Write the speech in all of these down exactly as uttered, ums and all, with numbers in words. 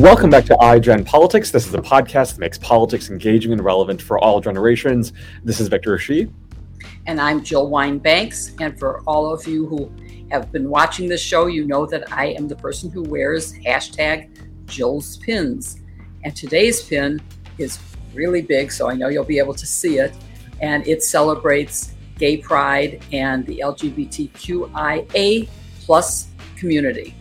Welcome back to iGen Politics. This is a podcast that makes politics engaging and relevant for all generations. This is Victor Hsieh. And I'm Jill Wine-Banks. And for all of you who have been watching this show, you know that I am the person who wears hashtag Jill's pins. And today's pin is really big, so I know you'll be able to see it. And it celebrates gay pride and the L G B T Q I A plus community.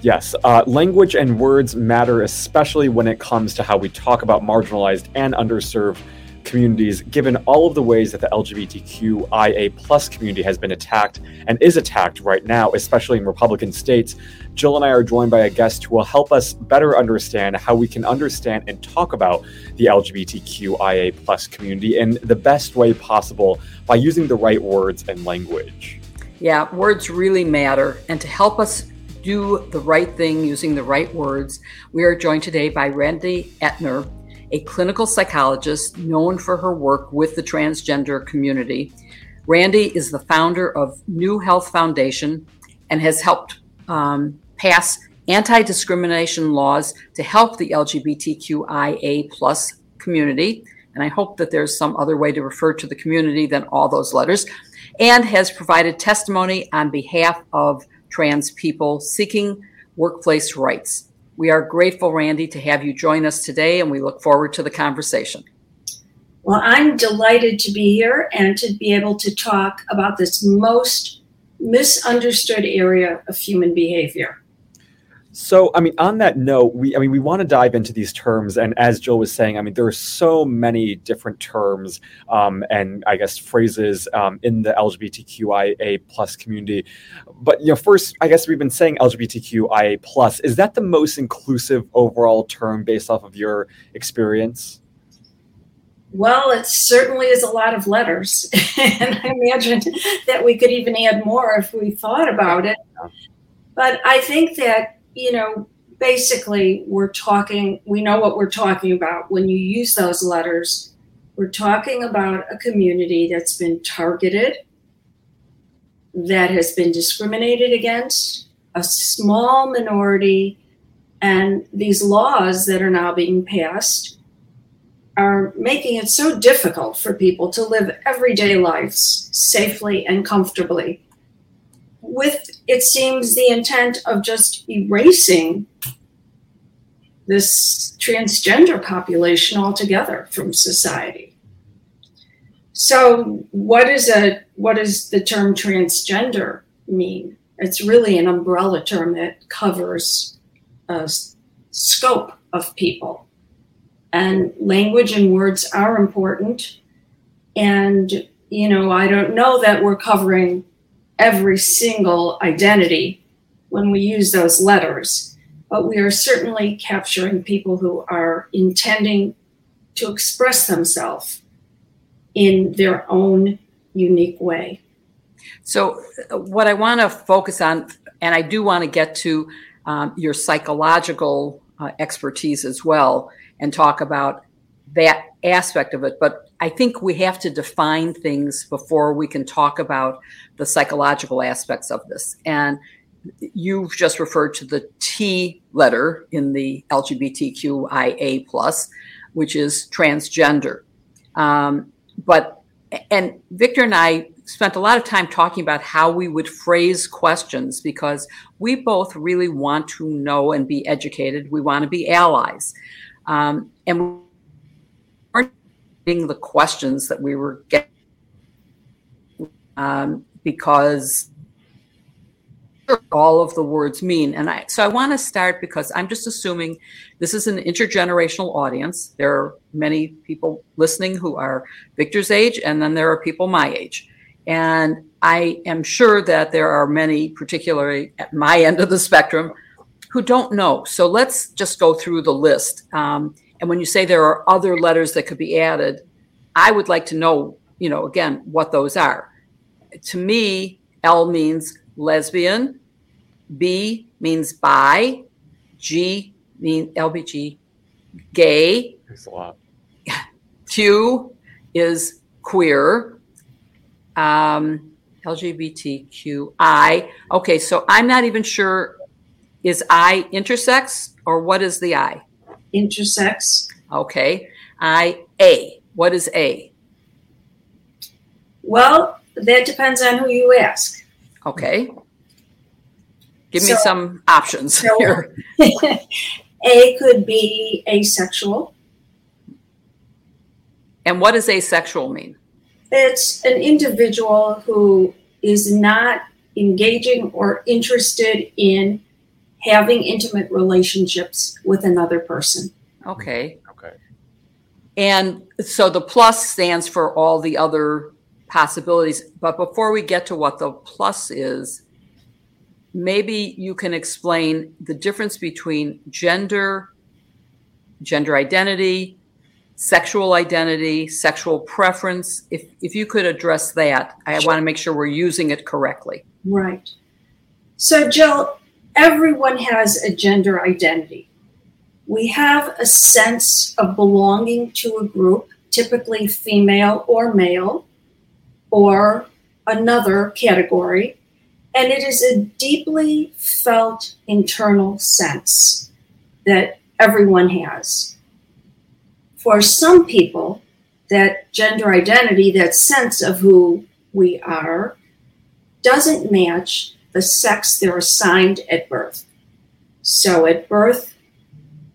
Yes, uh, language and words matter, especially when it comes to how we talk about marginalized and underserved communities, given all of the ways that the L G B T Q I A plus community has been attacked and is attacked right now, especially in Republican states. Jill and I are joined by a guest who will help us better understand how we can understand and talk about the L G B T Q I A plus community in the best way possible by using the right words and language. Yeah, words really matter. And to help us do the right thing using the right words, we are joined today by Randi Ettner, a clinical psychologist known for her work with the transgender community. Randi is the founder of New Health Foundation and has helped um, pass anti-discrimination laws to help the L G B T Q I A plus community. And I hope that there's some other way to refer to the community than all those letters, and has provided testimony on behalf of trans people seeking workplace rights. We are grateful, Randi, to have you join us today, and we look forward to the conversation. Well, I'm delighted to be here and to be able to talk about this most misunderstood area of human behavior. So, I mean, on that note, we, I mean, we want to dive into these terms. And as Jill was saying, I mean, there are so many different terms um, and I guess phrases um, in the L G B T Q I A plus community. But, you know, first, I guess we've been saying L G B T Q I A plus. Is that the most inclusive overall term based off of your experience? Well, it certainly is a lot of letters. And I imagine that we could even add more if we thought about it. But I think that, you know, basically we're talking, we know what we're talking about when you use those letters. We're talking about a community that's been targeted, that has been discriminated against, a small minority, and these laws that are now being passed are making it so difficult for people to live everyday lives safely and comfortably, with, it seems, the intent of just erasing this transgender population altogether from society. So what is a what does the term transgender mean? It's really an umbrella term that covers a scope of people. And language and words are important. And, you know, I don't know that we're covering every single identity when we use those letters, but we are certainly capturing people who are intending to express themselves in their own unique way. So what I want to focus on, and I do want to get to um, your psychological uh, expertise as well and talk about that aspect of it, but I think we have to define things before we can talk about the psychological aspects of this. And you've just referred to the T letter in the L G B T Q I A plus, which is transgender. Um, but, and Victor and I spent a lot of time talking about how we would phrase questions, because we both really want to know and be educated. We want to be allies. Um, and we the questions that we were getting um, because all of the words mean. And I, so I want to start, because I'm just assuming this is an intergenerational audience. There are many people listening who are Victor's age, and then there are people my age. And I am sure that there are many, particularly at my end of the spectrum, who don't know. So let's just go through the list. Um, And when you say there are other letters that could be added, I would like to know, you know, again, what those are. To me, L means lesbian, B means bi, G means L B G, gay. That's a lot. Q is queer, um, L G B T Q I. Okay, so I'm not even sure Is I intersex or what is the I? Intersex. Okay. I, A. What is A? Well, that depends on who you ask. Okay. Give so, me some options so, here. A could be asexual. And what does asexual mean? It's an individual who is not engaging or interested in having intimate relationships with another person. Okay. Okay. And so the plus stands for all the other possibilities. But before we get to what the plus is, maybe you can explain the difference between gender, gender identity, sexual identity, sexual preference. If if you could address that, I want to make sure we're using it correctly. Right. So, Jill, everyone has a gender identity. We have a sense of belonging to a group, typically female or male, or another category. And it is a deeply felt internal sense that everyone has. For some people, that gender identity, that sense of who we are, doesn't match the sex they're assigned at birth. So at birth,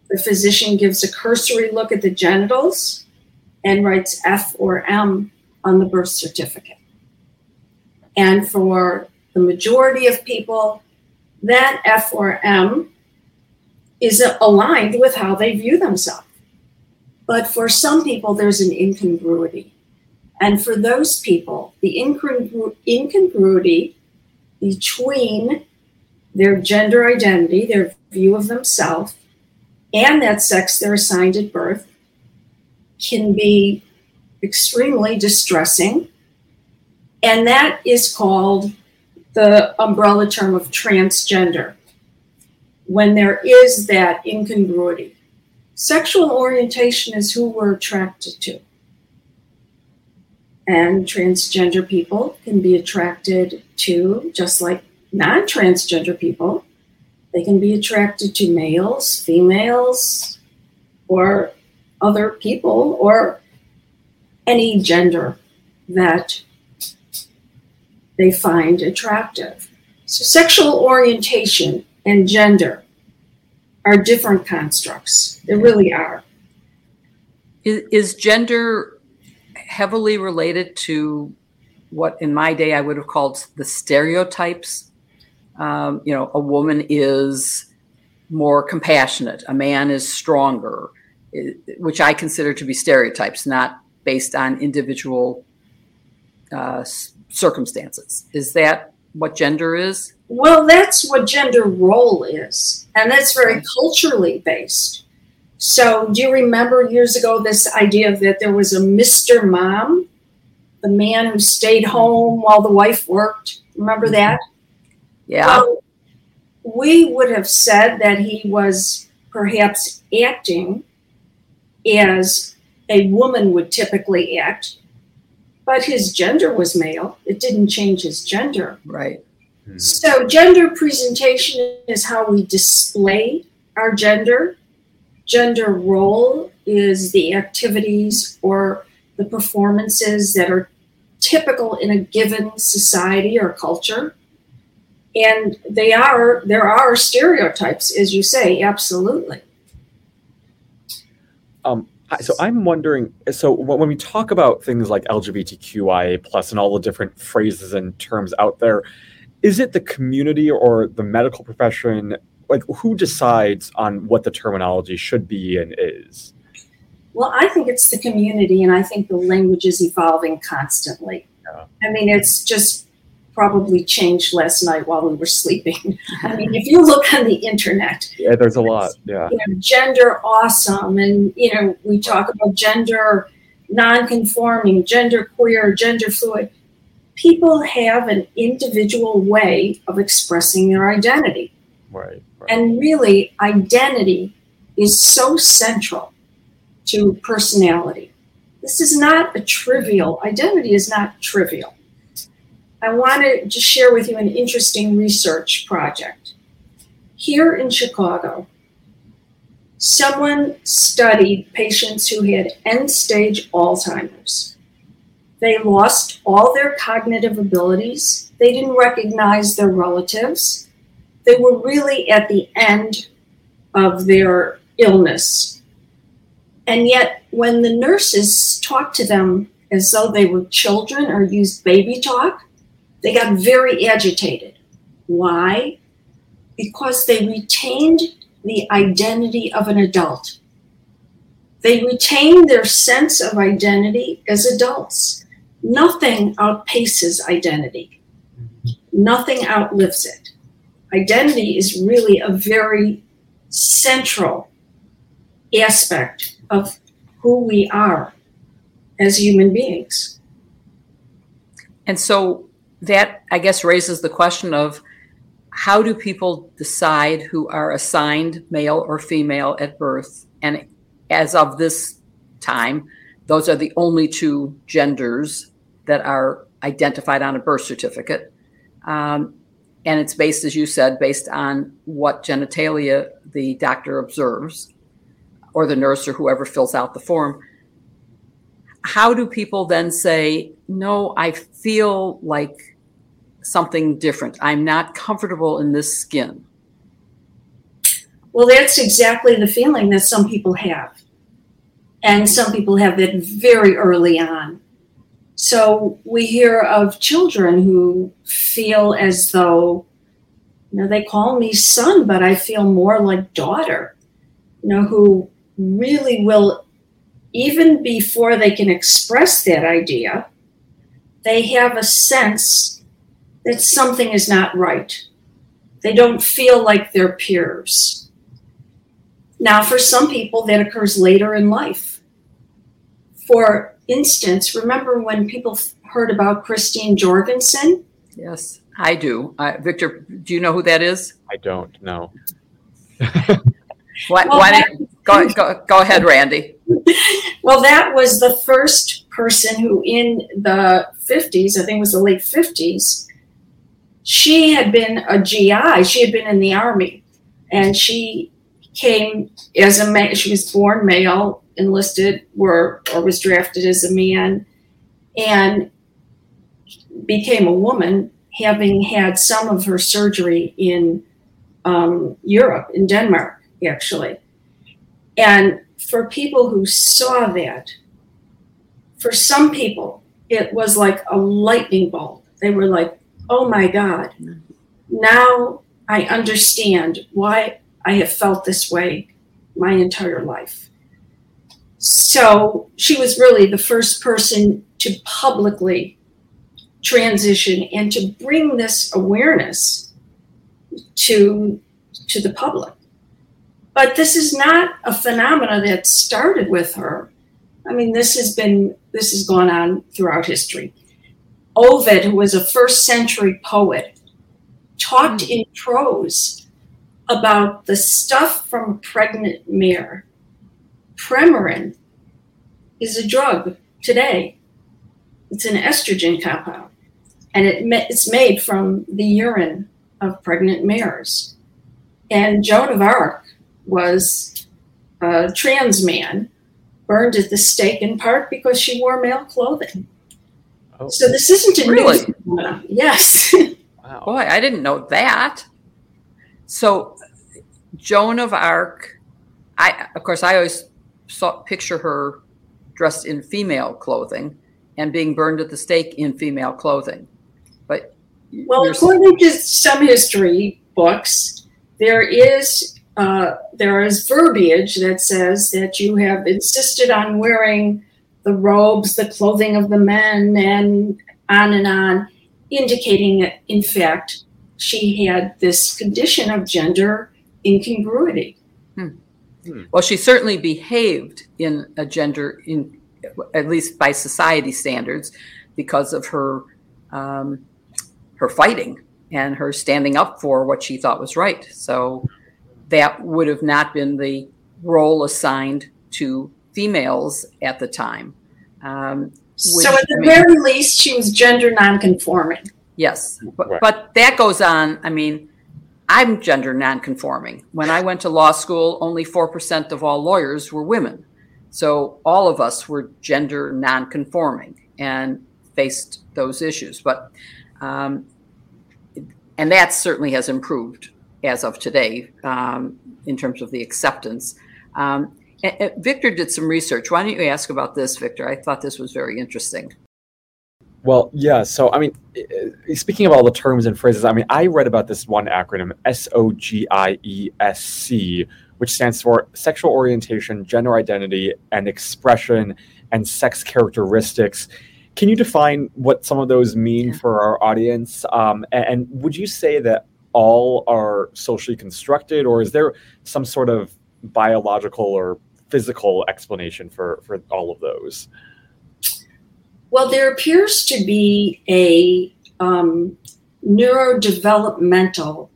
the physician gives a cursory look at the genitals and writes F or M on the birth certificate. And for the majority of people, that F or M is aligned with how they view themselves. But for some people, there's an incongruity. And for those people, the incongru- incongruity between their gender identity, their view of themselves, and that sex they're assigned at birth can be extremely distressing. And that is called the umbrella term of transgender, when there is that incongruity. Sexual orientation is who we're attracted to. And transgender people can be attracted to, just like non-transgender people, they can be attracted to males, females, or other people, or any gender that they find attractive. So sexual orientation and gender are different constructs. They really are. Is, is gender heavily related to what in my day I would have called the stereotypes? Um, you know, a woman is more compassionate, a man is stronger, which I consider to be stereotypes, not based on individual uh, circumstances. Is that what gender is? Well, that's what gender role is, and that's very culturally based. So do you remember years ago this idea that there was a Mister Mom, the man who stayed home while the wife worked? Remember that? Yeah. Well, we would have said that he was perhaps acting as a woman would typically act, but his gender was male. It didn't change his gender. Right. Mm-hmm. So gender presentation is how we display our gender. Gender role is the activities or the performances that are typical in a given society or culture. And they are, there are stereotypes, as you say, absolutely. Um. So I'm wondering, so when we talk about things like L G B T Q I A plus and all the different phrases and terms out there, is it the community or the medical profession? Like, who decides on what the terminology should be and is? Well, I think it's the community, and I think the language is evolving constantly. Yeah. I mean, it's just probably changed last night while we were sleeping. I mean, if you look on the internet, yeah, there's a lot. Yeah, you know, gender awesome, and you know, we talk about gender non-conforming, gender queer, gender fluid. People have an individual way of expressing their identity, right, right? And really, identity is so central to personality. This is not a trivial identity. Is not trivial. I want to just share with you an interesting research project. here in Chicago, someone studied patients who had end-stage Alzheimer's. They lost all their cognitive abilities. They didn't recognize their relatives. They were really at the end of their illness. And yet, when the nurses talked to them as though they were children or used baby talk, they got very agitated. Why? Because they retained the identity of an adult. They retained their sense of identity as adults. Nothing outpaces identity. Nothing outlives it. Identity is really a very central aspect of who we are as human beings. And so that, I guess, raises the question of how do people decide who are assigned male or female at birth? And as of this time, those are the only two genders that are identified on a birth certificate. Um, and it's based, as you said, based on what genitalia the doctor observes, or the nurse or whoever fills out the form. How do people then say, no, I feel like something different. I'm not comfortable in this skin. Well, that's exactly the feeling that some people have. And some people have that very early on. So we hear of children who feel as though, you know, they call me son, but I feel more like daughter, you know, who really will, even before they can express that idea, they have a sense that something is not right. They don't feel like their peers. Now, for some people, that occurs later in life. For instance, remember when people heard about Christine Jorgensen? Yes, I do. Uh, Victor, do you know who that is? I don't know. Why, well, why did, go, go, go ahead, Randy. Well, that was the first person who in the fifties, I think it was the late fifties, she had been a G I. She had been in the Army. And she came as a man. She was born male, enlisted, were or was drafted as a man, and became a woman, having had some of her surgery in um, Europe, in Denmark, actually. And for people who saw that, for some people, it was like a lightning bolt. They were like, oh my God, now I understand why I have felt this way my entire life. So she was really the first person to publicly transition and to bring this awareness to, to the public. But this is not a phenomenon that started with her. I mean, this has been, this has gone on throughout history. Ovid, who was a first century poet, talked in prose about the stuff from a pregnant mare. Premarin is a drug today. It's an estrogen compound, and it, it's made from the urine of pregnant mares. And Joan of Arc was a trans man burned at the stake in part because she wore male clothing. Oh. So this isn't a really? New Yes. Wow. Boy, I didn't know that. So Joan of Arc, I of course I always saw picture her dressed in female clothing and being burned at the stake in female clothing. But well, according to some history books, there is Uh, there is verbiage that says that you have insisted on wearing the robes, the clothing of the men, and on and on, indicating that, in fact, she had this condition of gender incongruity. Hmm. Hmm. Well, she certainly behaved in a gender, in, at least by society standards, because of her um, her fighting and her standing up for what she thought was right. So that would have not been the role assigned to females at the time. Um, so at the very I mean, least, she was gender nonconforming. Yes, but, right. but that goes on. I mean, I'm gender nonconforming. When I went to law school, only four percent of all lawyers were women. So all of us were gender nonconforming and faced those issues. But um, and that certainly has improved as of today um, in terms of the acceptance. Um, and, and Victor did some research. Why don't you ask about this, Victor? I thought this was very interesting. Well, yeah. So, I mean, speaking of all the terms and phrases, I mean, I read about this one acronym, S O G I E S C, which stands for Sexual Orientation, Gender Identity, and Expression, and Sex Characteristics. Can you define what some of those mean yeah. for our audience? Um, and, and would you say that all are socially constructed, or is there some sort of biological or physical explanation for, for all of those? Well, there appears to be a um, neurodevelopmental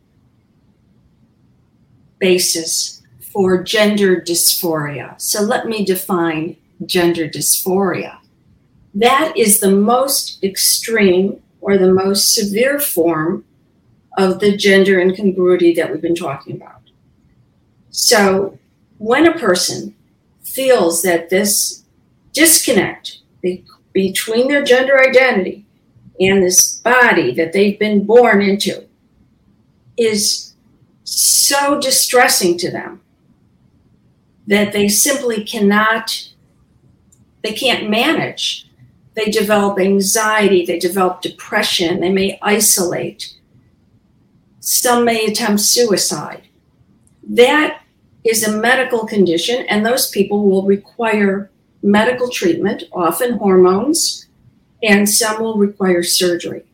basis for gender dysphoria. So let me define gender dysphoria. That is the most extreme or the most severe form of the gender incongruity that we've been talking about. So when a person feels that this disconnect between their gender identity and this body that they've been born into is so distressing to them that they simply cannot, they can't manage. They develop anxiety, they develop depression, they may isolate. Some may attempt suicide. That is a medical condition, and those people will require medical treatment, often hormones, and some will require surgery.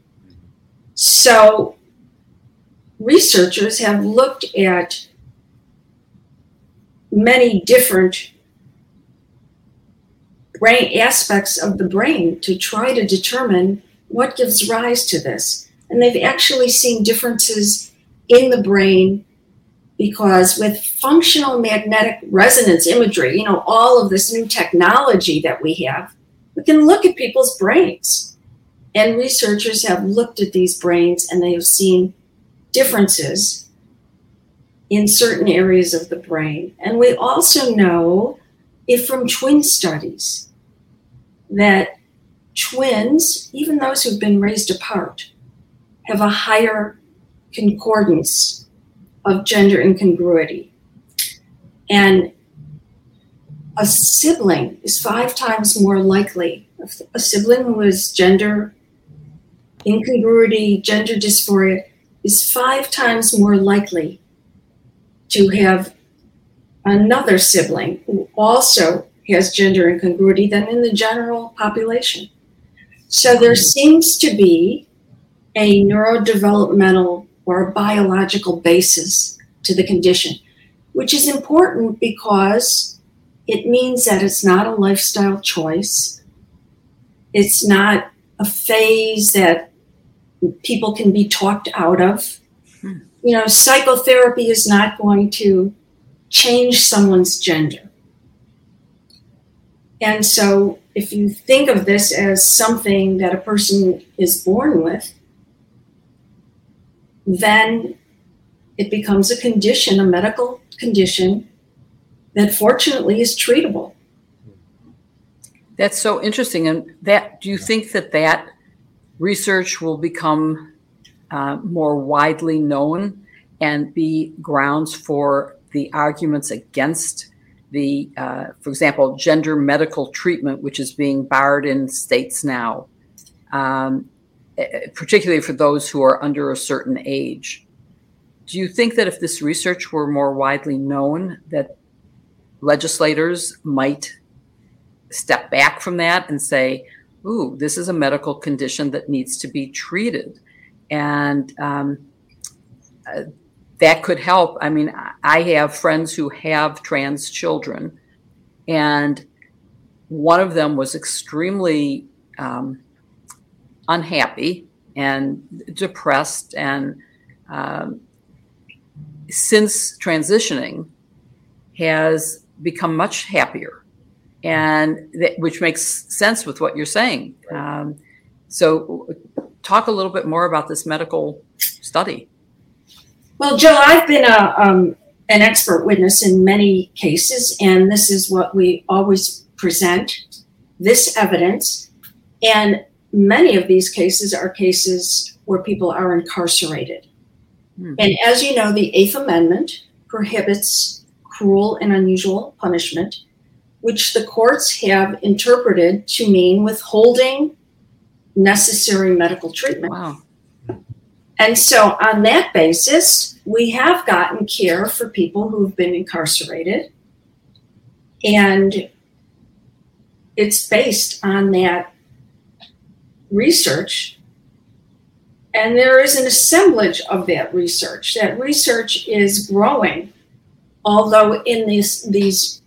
So researchers have looked at many different brain aspects of the brain to try to determine what gives rise to this. And they've actually seen differences in the brain because with functional magnetic resonance imagery, you know, all of this new technology that we have, we can look at people's brains. And researchers have looked at these brains and they have seen differences in certain areas of the brain. And we also know if from twin studies that twins, even those who've been raised apart, have a higher concordance of gender incongruity. And a sibling is five times more likely, a sibling who has gender incongruity, gender dysphoria, is five times more likely to have another sibling who also has gender incongruity than in the general population. So there seems to be a neurodevelopmental or a biological basis to the condition, which is important because it means that it's not a lifestyle choice. It's not a phase that people can be talked out of. Hmm. You know, psychotherapy is not going to change someone's gender. And so if you think of this as something that a person is born with, then it becomes a condition, a medical condition that fortunately is treatable. That's so interesting. And that, do you think that that research will become uh, more widely known and be grounds for the arguments against the, uh, for example, gender medical treatment, which is being barred in states now? Um, particularly for those who are under a certain age. Do you think that if this research were more widely known, that legislators might step back from that and say, ooh, this is a medical condition that needs to be treated? And um, uh, that could help. I mean, I have friends who have trans children, and one of them was extremely um, unhappy and depressed, and um, since transitioning has become much happier, and that, which makes sense with what you're saying. Um, so talk a little bit more about this medical study. Well, Joe, I've been a um, an expert witness in many cases, and this is what we always present, this evidence. And many of these cases are cases where people are incarcerated. Mm. And as you know, the Eighth Amendment prohibits cruel and unusual punishment, which the courts have interpreted to mean withholding necessary medical treatment. Wow. And so on that basis, we have gotten care for people who've been incarcerated. And it's based on that research. And there is an assemblage of that research. That research is growing, although in these, these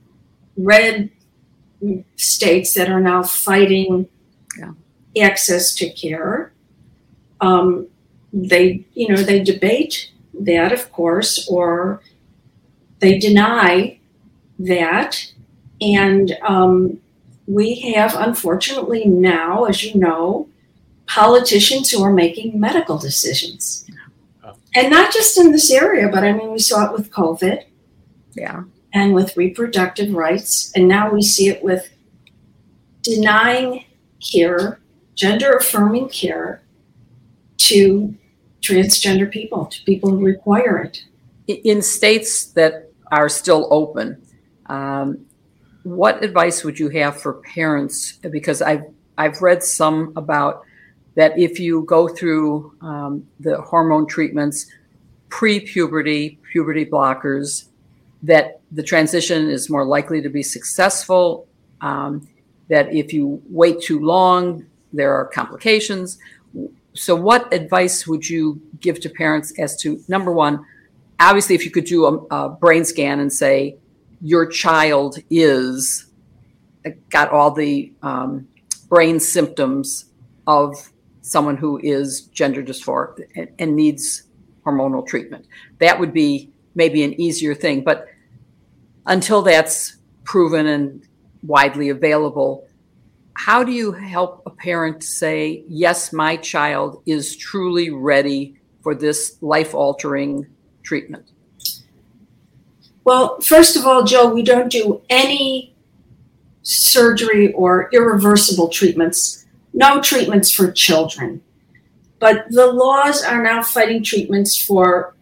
red states that are now fighting yeah. access to care, um, They, you know, they debate that, of course, or they deny that. And um, we have, unfortunately now, as you know, politicians who are making medical decisions. Oh. And not just in this area, but I mean, we saw it with COVID. Yeah. And with reproductive rights. And now we see it with denying care, gender-affirming care, to transgender people, to people who require it. In states that are still open, um, what advice would you have for parents? Because I've, I've read some about that if you go through um, the hormone treatments, pre-puberty, puberty blockers, that the transition is more likely to be successful, um, that if you wait too long, there are complications. So what advice would you give to parents as to, number one, obviously if you could do a, a brain scan and say your child is, got all the um, brain symptoms of someone who is gender dysphoric and, and needs hormonal treatment. That would be maybe an easier thing. But until that's proven and widely available, how do you help a parent say, yes, my child is truly ready for this life-altering treatment? Well, first of all, Jill, we don't do any surgery or irreversible treatments, no treatments for children. But the laws are now fighting treatments for,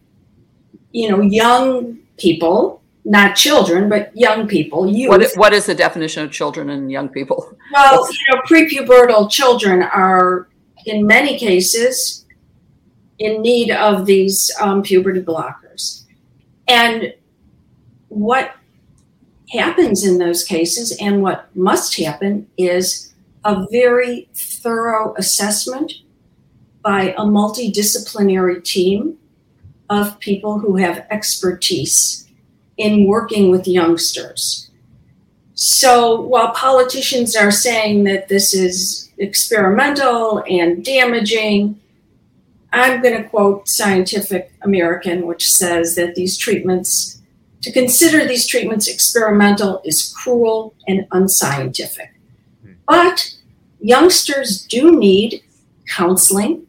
you know, young people. Not children, but young people. Youth. What, what is the definition of children and young people? Well, That's- you know, prepubertal children are, in many cases, in need of these um, puberty blockers. And what happens in those cases and what must happen is a very thorough assessment by a multidisciplinary team of people who have expertise in working with youngsters. So while politicians are saying that this is experimental and damaging, I'm going to quote Scientific American, which says that these treatments, to consider these treatments experimental is cruel and unscientific. But youngsters do need counseling.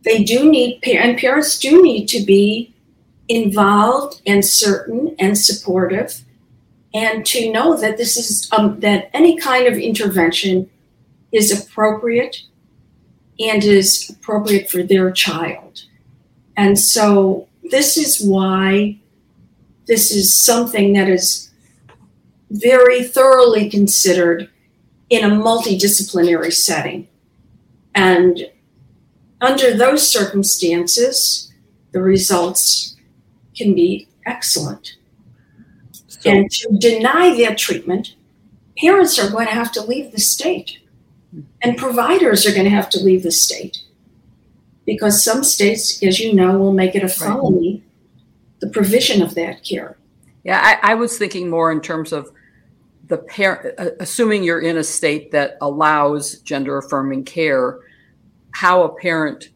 They do need, and parents do need to be involved and certain and supportive, and to know that this is um, that any kind of intervention is appropriate and is appropriate for their child. And so this is why this is something that is very thoroughly considered in a multidisciplinary setting. And under those circumstances, the results can be excellent. So, and to deny that treatment, parents are going to have to leave the state, and providers are going to have to leave the state, because some states, as you know, will make it a felony, right, the provision of that care. Yeah, I, I was thinking more in terms of the parent, assuming you're in a state that allows gender affirming care, how a parent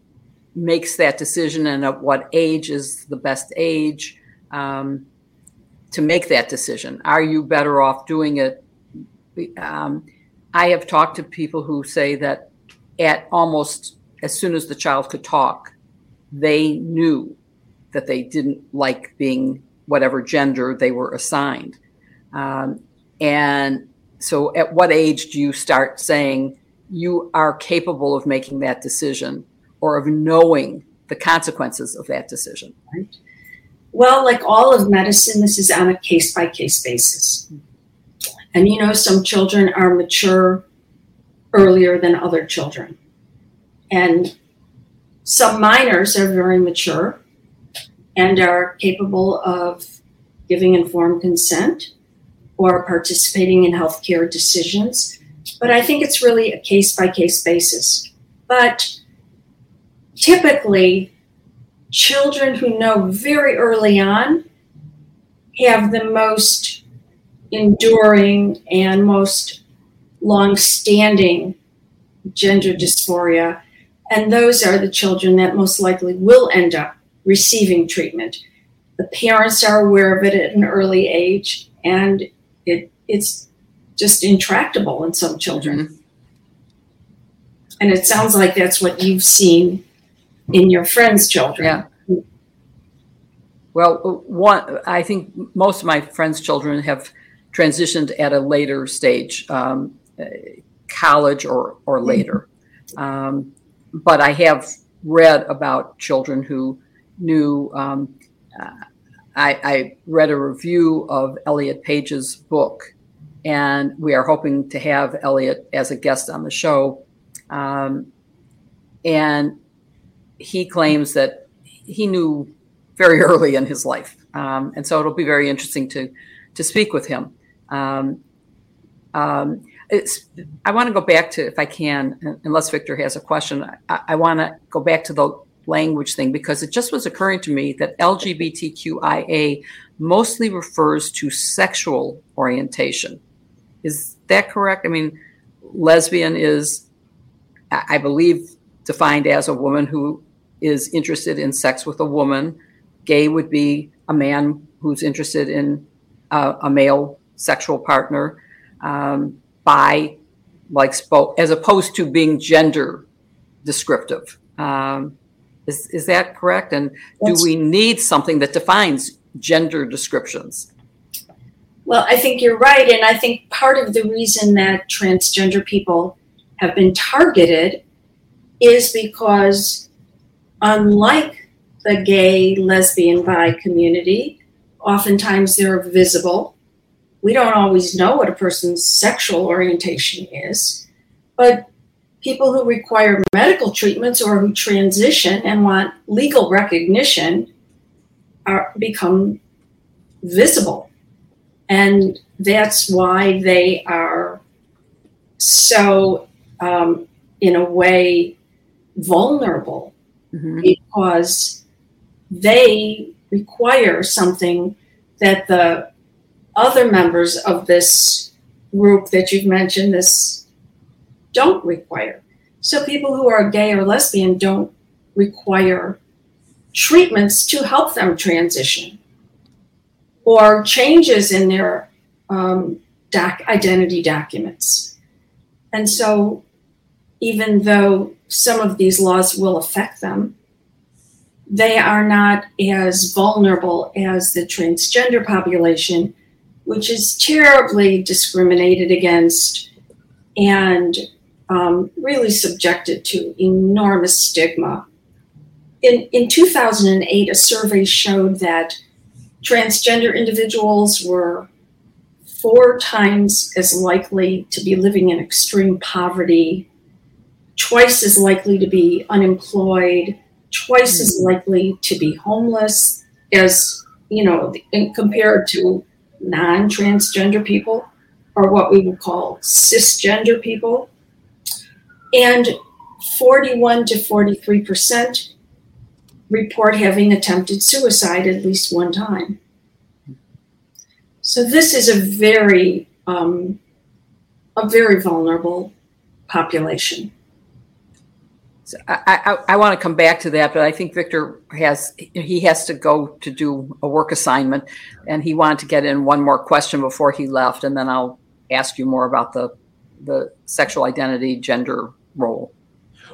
makes that decision and at what age is the best age um, to make that decision. Are you better off doing it? Um, I have talked to people who say that at almost as soon as the child could talk, they knew that they didn't like being whatever gender they were assigned. Um, and so at what age do you start saying you are capable of making that decision or of knowing the consequences of that decision? Right. Well, like all of medicine, this is on a case-by-case basis. And, you know, some children are mature earlier than other children. And some minors are very mature and are capable of giving informed consent or participating in healthcare decisions. But I think it's really a case-by-case basis. But typically, children who know very early on have the most enduring and most long-standing gender dysphoria. And those are the children that most likely will end up receiving treatment. The parents are aware of it at an early age, and it it's just intractable in some children. Mm-hmm. And it sounds like that's what you've seen in your friends' children. Yeah. Well, one, I think most of my friends' children have transitioned at a later stage, um, college or, or later. Um, but I have read about children who knew, um, uh, I, I read a review of Elliot Page's book, and we are hoping to have Elliot as a guest on the show. Um, and he claims that he knew very early in his life. Um, and so it'll be very interesting to, to speak with him. Um, um, it's, I want to go back to, if I can, unless Victor has a question, I, I want to go back to the language thing, because it just was occurring to me that L G B T Q I A mostly refers to sexual orientation. Is that correct? I mean, lesbian is, I believe, defined as a woman who is interested in sex with a woman. Gay would be a man who's interested in uh, a male sexual partner. Um, bi, like, spo- as opposed to being gender descriptive. Um, is is that correct? And do we need something that defines gender descriptions? Well, I think you're right. And I think part of the reason that transgender people have been targeted is because, unlike the gay, lesbian, bi community, oftentimes they're visible. We don't always know what a person's sexual orientation is, but people who require medical treatments or who transition and want legal recognition are become visible. And that's why they are so, um, in a way, vulnerable, mm-hmm. because they require something that the other members of this group that you've mentioned, this don't require. So people who are gay or lesbian don't require treatments to help them transition or changes in their um, doc- identity documents. And so even though some of these laws will affect them, they are not as vulnerable as the transgender population, which is terribly discriminated against and um, really subjected to enormous stigma. In, in two thousand eight, a survey showed that transgender individuals were four times as likely to be living in extreme poverty, twice as likely to be unemployed, twice as likely to be homeless as, you know, compared to non-transgender people or what we would call cisgender people. And forty-one to forty-three percent report having attempted suicide at least one time. So this is a very, um, a very vulnerable population. So I, I, I want to come back to that, but I think Victor has, he has to go to do a work assignment, and he wanted to get in one more question before he left, and then I'll ask you more about the the sexual identity, gender role.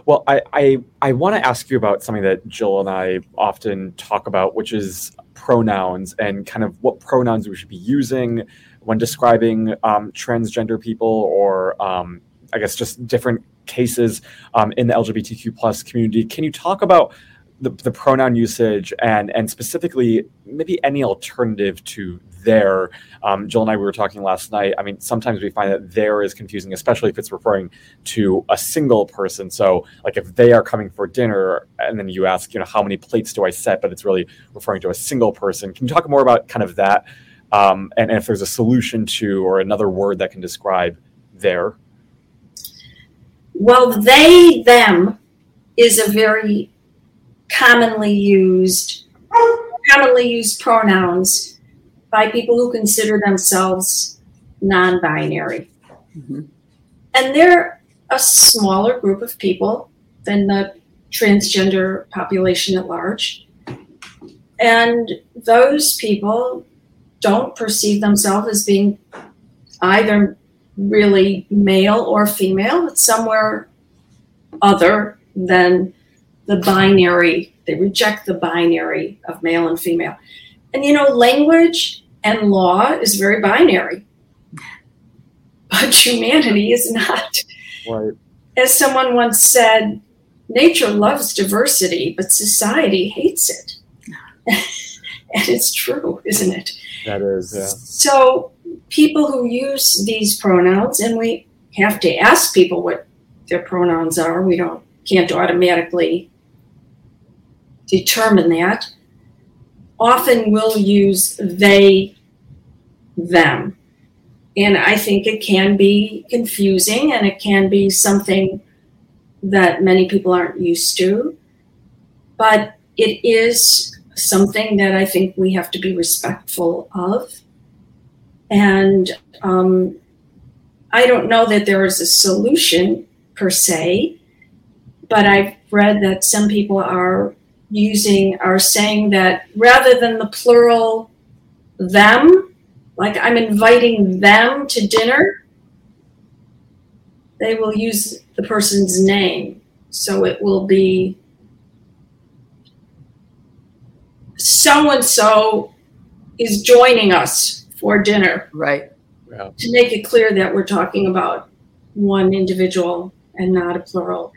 Well, I I, I want to ask you about something that Jill and I often talk about, which is pronouns and kind of what pronouns we should be using when describing um, transgender people or um, I guess just different cases um, in the L G B T Q plus community. Can you talk about the, the pronoun usage and and specifically maybe any alternative to there? Um, Jill and I, we were talking last night. I mean, sometimes we find that there is confusing, especially if it's referring to a single person. So like if they are coming for dinner and then you ask, you know, how many plates do I set? But it's really referring to a single person. Can you talk more about kind of that um, and, and if there's a solution to or another word that can describe there? Well, they, them is a very commonly used, commonly used pronouns by people who consider themselves non-binary. Mm-hmm. And they're a smaller group of people than the transgender population at large. And those people don't perceive themselves as being either really male or female, but somewhere other than the binary. They reject the binary of male and female. And, you know, language and law is very binary, but humanity is not. Right. As someone once said, nature loves diversity, but society hates it. And it's true, isn't it? That is, yeah. So people who use these pronouns, and we have to ask people what their pronouns are. We don't can't automatically determine that. Often we'll use they, them. And I think it can be confusing and it can be something that many people aren't used to. But it is something that I think we have to be respectful of. And um, I don't know that there is a solution per se, but I've read that some people are using, are saying that rather than the plural them, like I'm inviting them to dinner, they will use the person's name. So it will be so-and-so is joining us for dinner. Right. Yeah. To make it clear that we're talking about one individual and not a plural.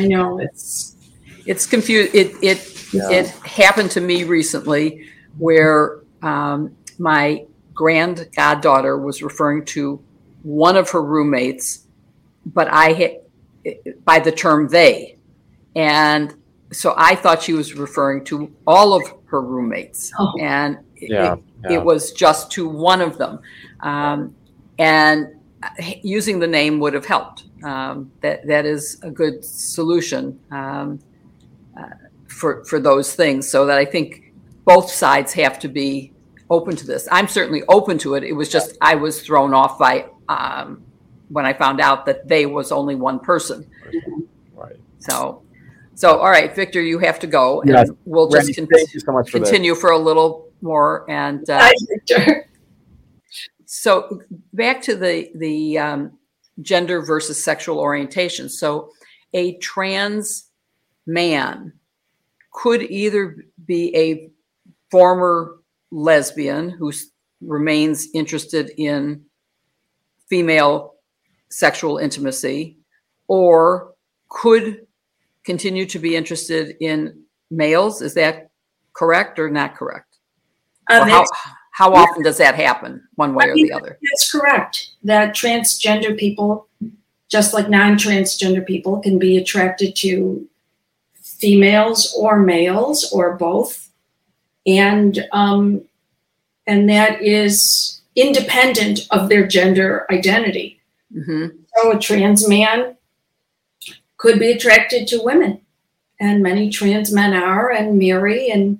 I know it's it's confused. It it yeah. It happened to me recently, where um, my grand goddaughter was referring to one of her roommates, but I hit by the term they, and so I thought she was referring to all of her roommates, oh. and yeah. it, yeah. it was just to one of them, um, and using the name would have helped. Um, that that is a good solution um, uh, for for those things. So that I think both sides have to be open to this. I'm certainly open to it. It was just I was thrown off by um, when I found out that they was only one person. Right. So so all right, Victor, you have to go, and yeah, we'll just Randy, con- thank you so much for continue this. for a little more. And uh, hi, Victor. So back to the the. Um, gender versus sexual orientation. So a trans man could either be a former lesbian who remains interested in female sexual intimacy, or could continue to be interested in males. Is that correct or not correct? Um, or how- How often does that happen, one way or the other? That's correct. That transgender people, just like non-transgender people, can be attracted to females or males or both. And um, and that is independent of their gender identity. Mm-hmm. So a trans man could be attracted to women. And many trans men are and marry and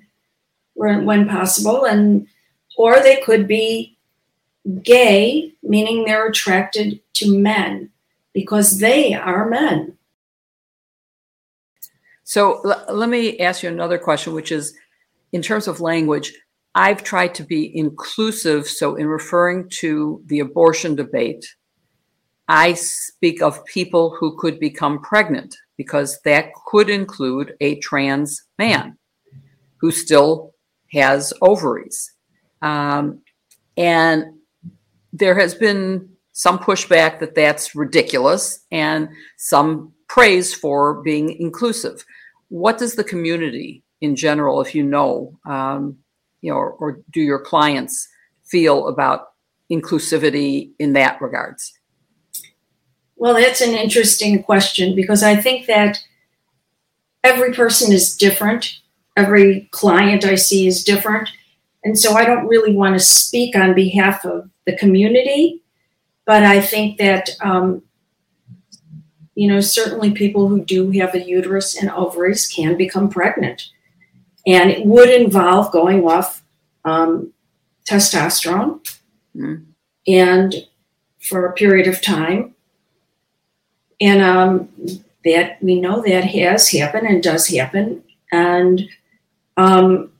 when possible. and. Or they could be gay, meaning they're attracted to men because they are men. So l- let me ask you another question, which is in terms of language, I've tried to be inclusive. So in referring to the abortion debate, I speak of people who could become pregnant, because that could include a trans man who still has ovaries. Um, and there has been some pushback that that's ridiculous, and some praise for being inclusive. What does the community in general, if you know, um, you know, or, or do your clients feel about inclusivity in that regards? Well, that's an interesting question, because I think that every person is different. Every client I see is different. And so I don't really want to speak on behalf of the community, but I think that, um, you know, certainly people who do have a uterus and ovaries can become pregnant. And it would involve going off um, testosterone mm. and for a period of time. And um, that we know that has happened and does happen. And um,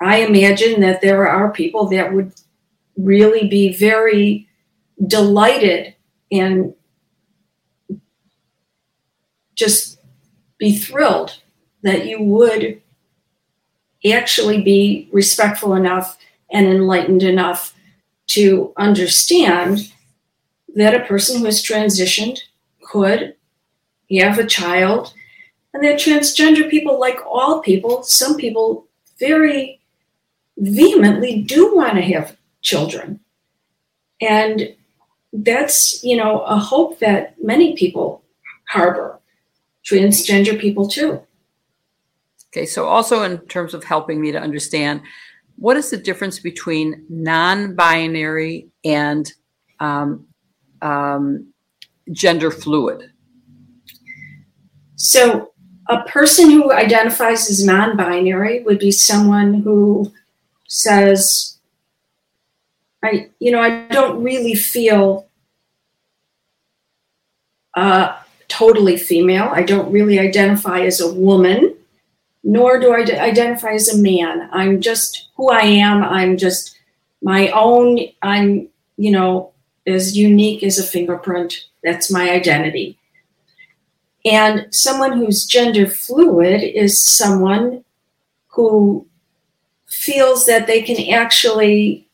I imagine that there are people that would really be very delighted and just be thrilled that you would actually be respectful enough and enlightened enough to understand that a person who has transitioned could have a child, and that transgender people, like all people, some people very vehemently do want to have children. And that's, you know, a hope that many people harbor, transgender people too. Okay, so also in terms of helping me to understand, what is the difference between non-binary and um, um, gender fluid? So a person who identifies as non-binary would be someone who says, I, you know, I don't really feel uh, totally female. I don't really identify as a woman, nor do I d- identify as a man. I'm just who I am. I'm just my own. I'm, you know, as unique as a fingerprint. That's my identity. And someone who's gender fluid is someone who feels that they can actually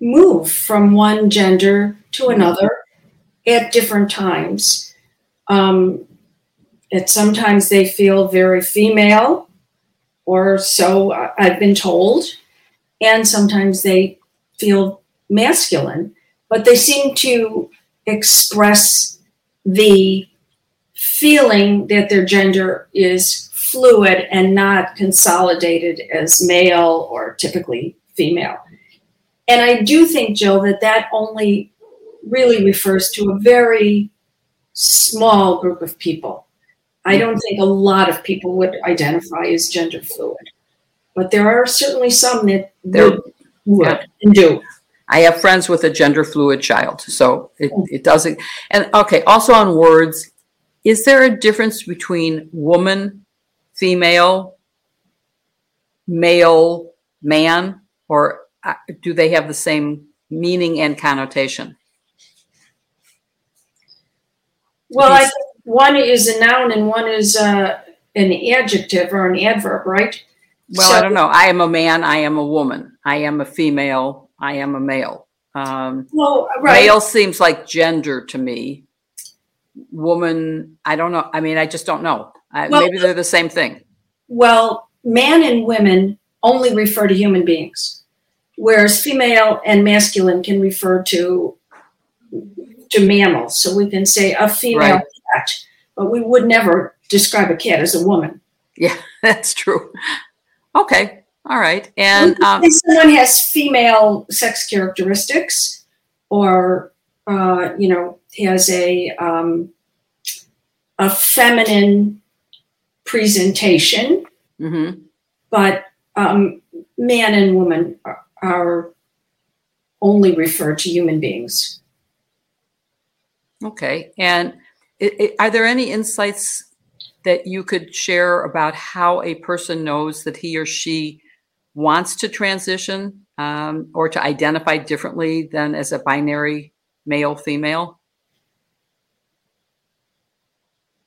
move from one gender to another at different times. Um, and sometimes they feel very female, or so I've been told, and sometimes they feel masculine. But they seem to express the feeling that their gender is fluid and not consolidated as male or typically female. And I do think, Jill, that that only really refers to a very small group of people. I don't think a lot of people would identify as gender fluid, but there are certainly some that there, would yeah. and do. I have friends with a gender fluid child, so it, it doesn't. And okay, also on words, is there a difference between woman, female, male, man, or do they have the same meaning and connotation? Well, I think one is a noun and one is uh, an adjective or an adverb, right? Well, so, I don't know. I am a man. I am a woman. I am a female. I am a male. Um, well, right. Male seems like gender to me. Woman, I don't know. I mean, I just don't know. I, well, maybe they're the same thing. Well, man and women only refer to human beings, whereas female and masculine can refer to to mammals. So we can say a female right. cat, but we would never describe a cat as a woman. Yeah, that's true. Okay. All right. And um, if someone has female sex characteristics, or, uh, you know, has a um, a feminine presentation, mm-hmm. but um, man and woman are, are only referred to human beings. Okay. And it, it, are there any insights that you could share about how a person knows that he or she wants to transition um, or to identify differently than as a binary male, female?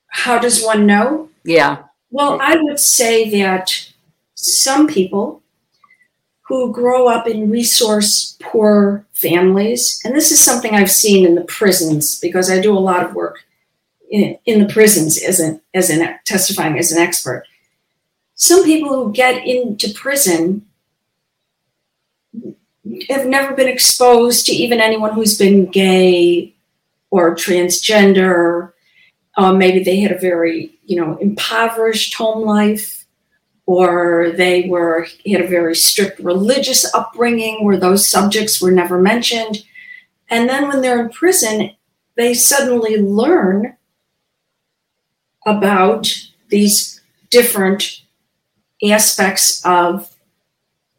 How does one know? Yeah. Well, I would say that some people who grow up in resource poor families, and this is something I've seen in the prisons because I do a lot of work in, in the prisons as an, as an testifying as an expert. Some people who get into prison have never been exposed to even anyone who's been gay or transgender. Uh, maybe they had a very, you know, impoverished home life, or they were had a very strict religious upbringing where those subjects were never mentioned. And then when they're in prison, they suddenly learn about these different aspects of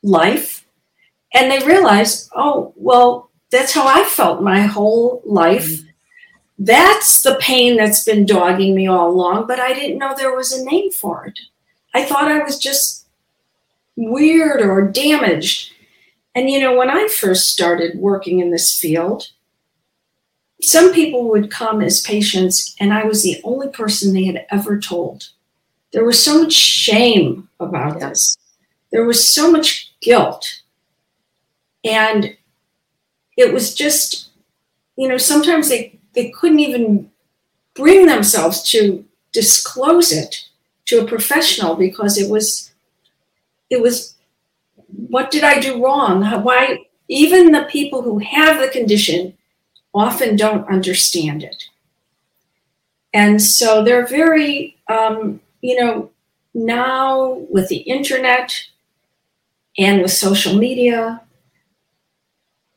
life, and they realize, oh, well, that's how I felt my whole life. Mm-hmm. That's the pain that's been dogging me all along, but I didn't know there was a name for it. I thought I was just weird or damaged. And, you know, when I first started working in this field, some people would come as patients, and I was the only person they had ever told. There was so much shame about yes. this. There was so much guilt. And it was just, you know, sometimes they, they couldn't even bring themselves to disclose it to a professional because it was, it was, what did I do wrong? Why? Even the people who have the condition often don't understand it. And so they're very, um, you know, now with the internet and with social media,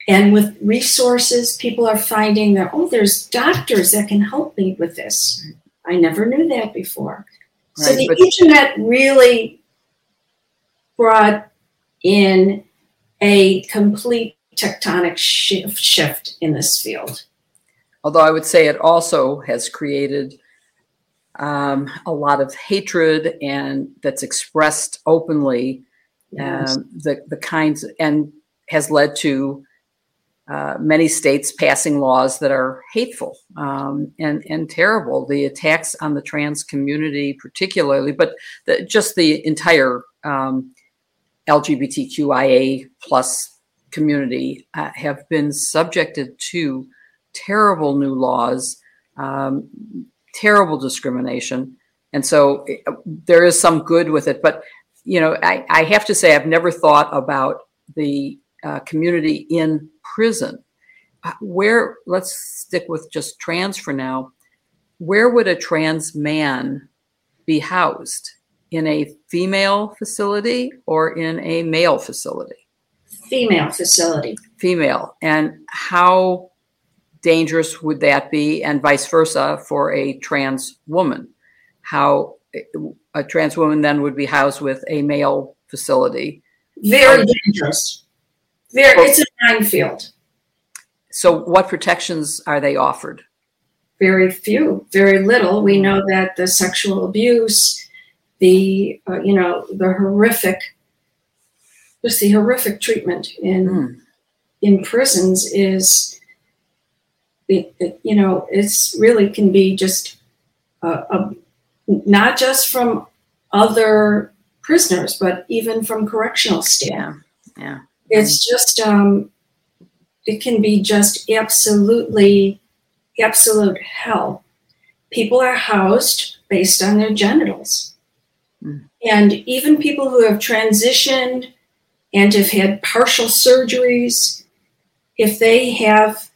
and with resources, people are finding that, oh, there's doctors that can help me with this. I never knew that before. Right, so the but- internet really brought in a complete tectonic shift, shift in this field. Although I would say it also has created um, a lot of hatred, and that's expressed openly, yes. um, the, the kinds, and has led to Uh, many states passing laws that are hateful um, and, and terrible. The attacks on the trans community particularly, but the, just the entire um, L G B T Q I A plus community uh, have been subjected to terrible new laws, um, terrible discrimination. And so it, there is some good with it. But, you know, I, I have to say I've never thought about the uh, community in prison. Where, let's stick with just trans for now. Where would a trans man be housed? In a female facility or in a male facility? Female facility. Female. And how dangerous would that be, and vice versa for a trans woman? How a trans woman then would be housed with a male facility? Very dangerous. There, it's a minefield. So what protections are they offered? Very few, very little. We know that the sexual abuse, the, uh, you know, the horrific, just the horrific treatment in mm. in prisons is, it, it, you know, it's really can be just, uh, a, not just from other prisoners, but even from correctional staff. Yeah, yeah. It's just, um, it can be just absolutely, absolute hell. People are housed based on their genitals. Mm. And even people who have transitioned and have had partial surgeries, if they have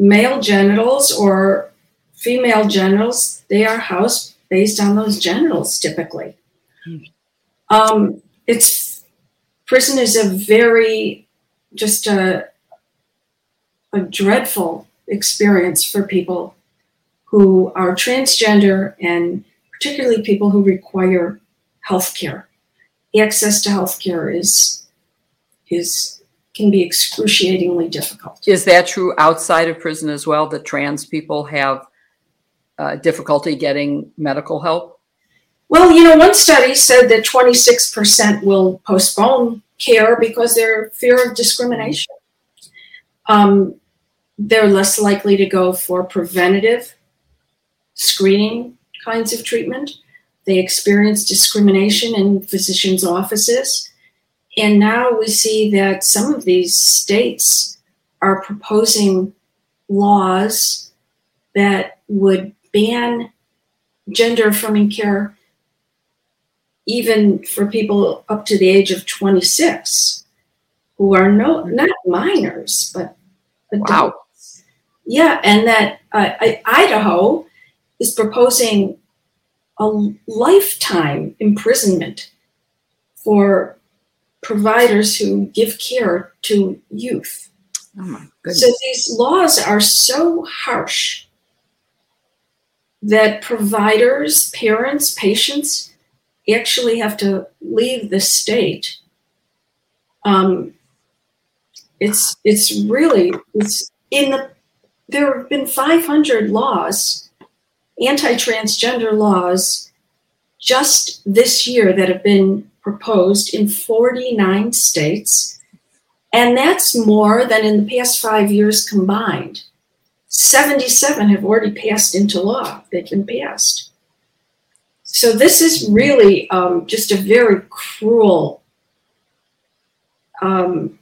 male genitals or female genitals, they are housed based on those genitals typically. Mm. Um, it's Prison is a very, just a, a dreadful experience for people who are transgender, and particularly people who require health care. Access to health care is, is, can be excruciatingly difficult. Is that true outside of prison as well, that trans people have uh, difficulty getting medical help? Well, you know, one study said that twenty-six percent will postpone care because they're fear of discrimination. Um, they're less likely to go for preventative screening kinds of treatment. They experience discrimination in physicians' offices. And now we see that some of these states are proposing laws that would ban gender-affirming care even for people up to the age of twenty-six who are no, not minors, but adults. Wow. Yeah, and that uh, I, Idaho is proposing a lifetime imprisonment for providers who give care to youth. Oh my goodness. So these laws are so harsh that providers, parents, patients actually have to leave the state. Um, it's it's really, it's in the, there have been five hundred laws, anti-transgender laws, just this year that have been proposed in forty-nine states. And that's more than in the past five years combined. seventy-seven have already passed into law. They've been passed. So this is really um, just a very cruel um,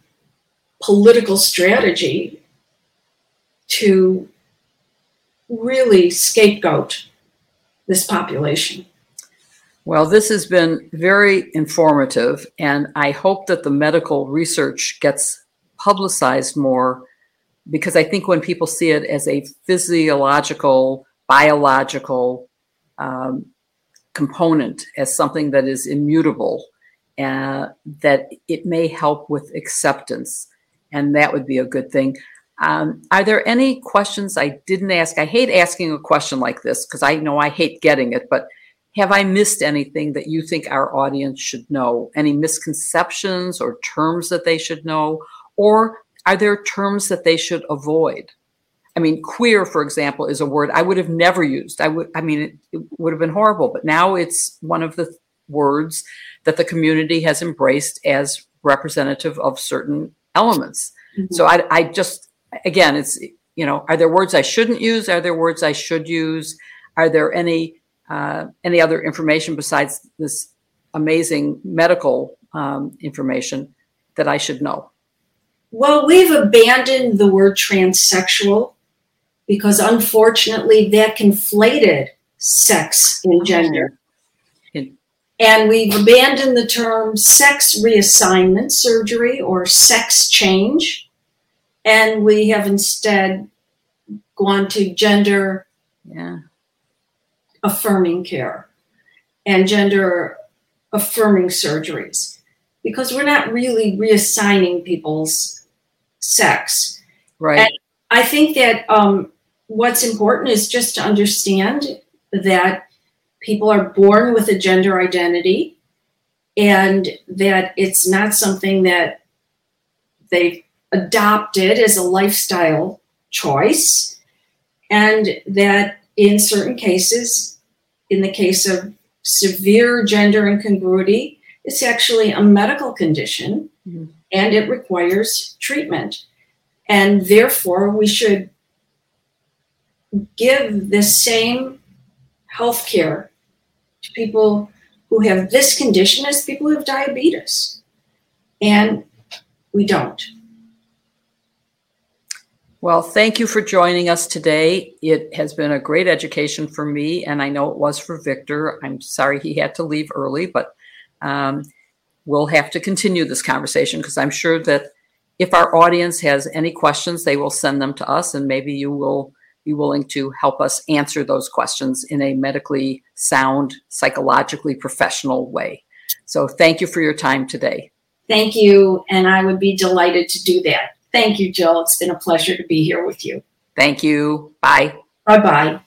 political strategy to really scapegoat this population. Well, this has been very informative, and I hope that the medical research gets publicized more, because I think when people see it as a physiological, biological um component, as something that is immutable, uh, that it may help with acceptance. And that would be a good thing. Um, are there any questions I didn't ask? I hate asking a question like this because I know I hate getting it, but have I missed anything that you think our audience should know? Any misconceptions or terms that they should know? Or are there terms that they should avoid? I mean, queer, for example, is a word I would have never used. I would, I mean, it, it would have been horrible, but now it's one of the th- words that the community has embraced as representative of certain elements. Mm-hmm. So I, I just, again, it's, you know, are there words I shouldn't use? Are there words I should use? Are there any, uh, any other information besides this amazing medical um, information that I should know? Well, we've abandoned the word transsexual, because unfortunately that conflated sex and gender. And we've abandoned the term sex reassignment surgery or sex change. And we have instead gone to gender yeah. affirming care and gender affirming surgeries, because we're not really reassigning people's sex. Right. And I think that um, what's important is just to understand that people are born with a gender identity, and that it's not something that they've adopted as a lifestyle choice, and that in certain cases, in the case of severe gender incongruity, it's actually a medical condition, mm-hmm. and it requires treatment. And therefore, we should give the same health care to people who have this condition as people who have diabetes. And we don't. Well, thank you for joining us today. It has been a great education for me, and I know it was for Victor. I'm sorry he had to leave early, but um, we'll have to continue this conversation, because I'm sure that if our audience has any questions, they will send them to us, and maybe you will be willing to help us answer those questions in a medically sound, psychologically professional way. So thank you for your time today. Thank you, and I would be delighted to do that. Thank you, Jill. It's been a pleasure to be here with you. Thank you. Bye. Bye-bye.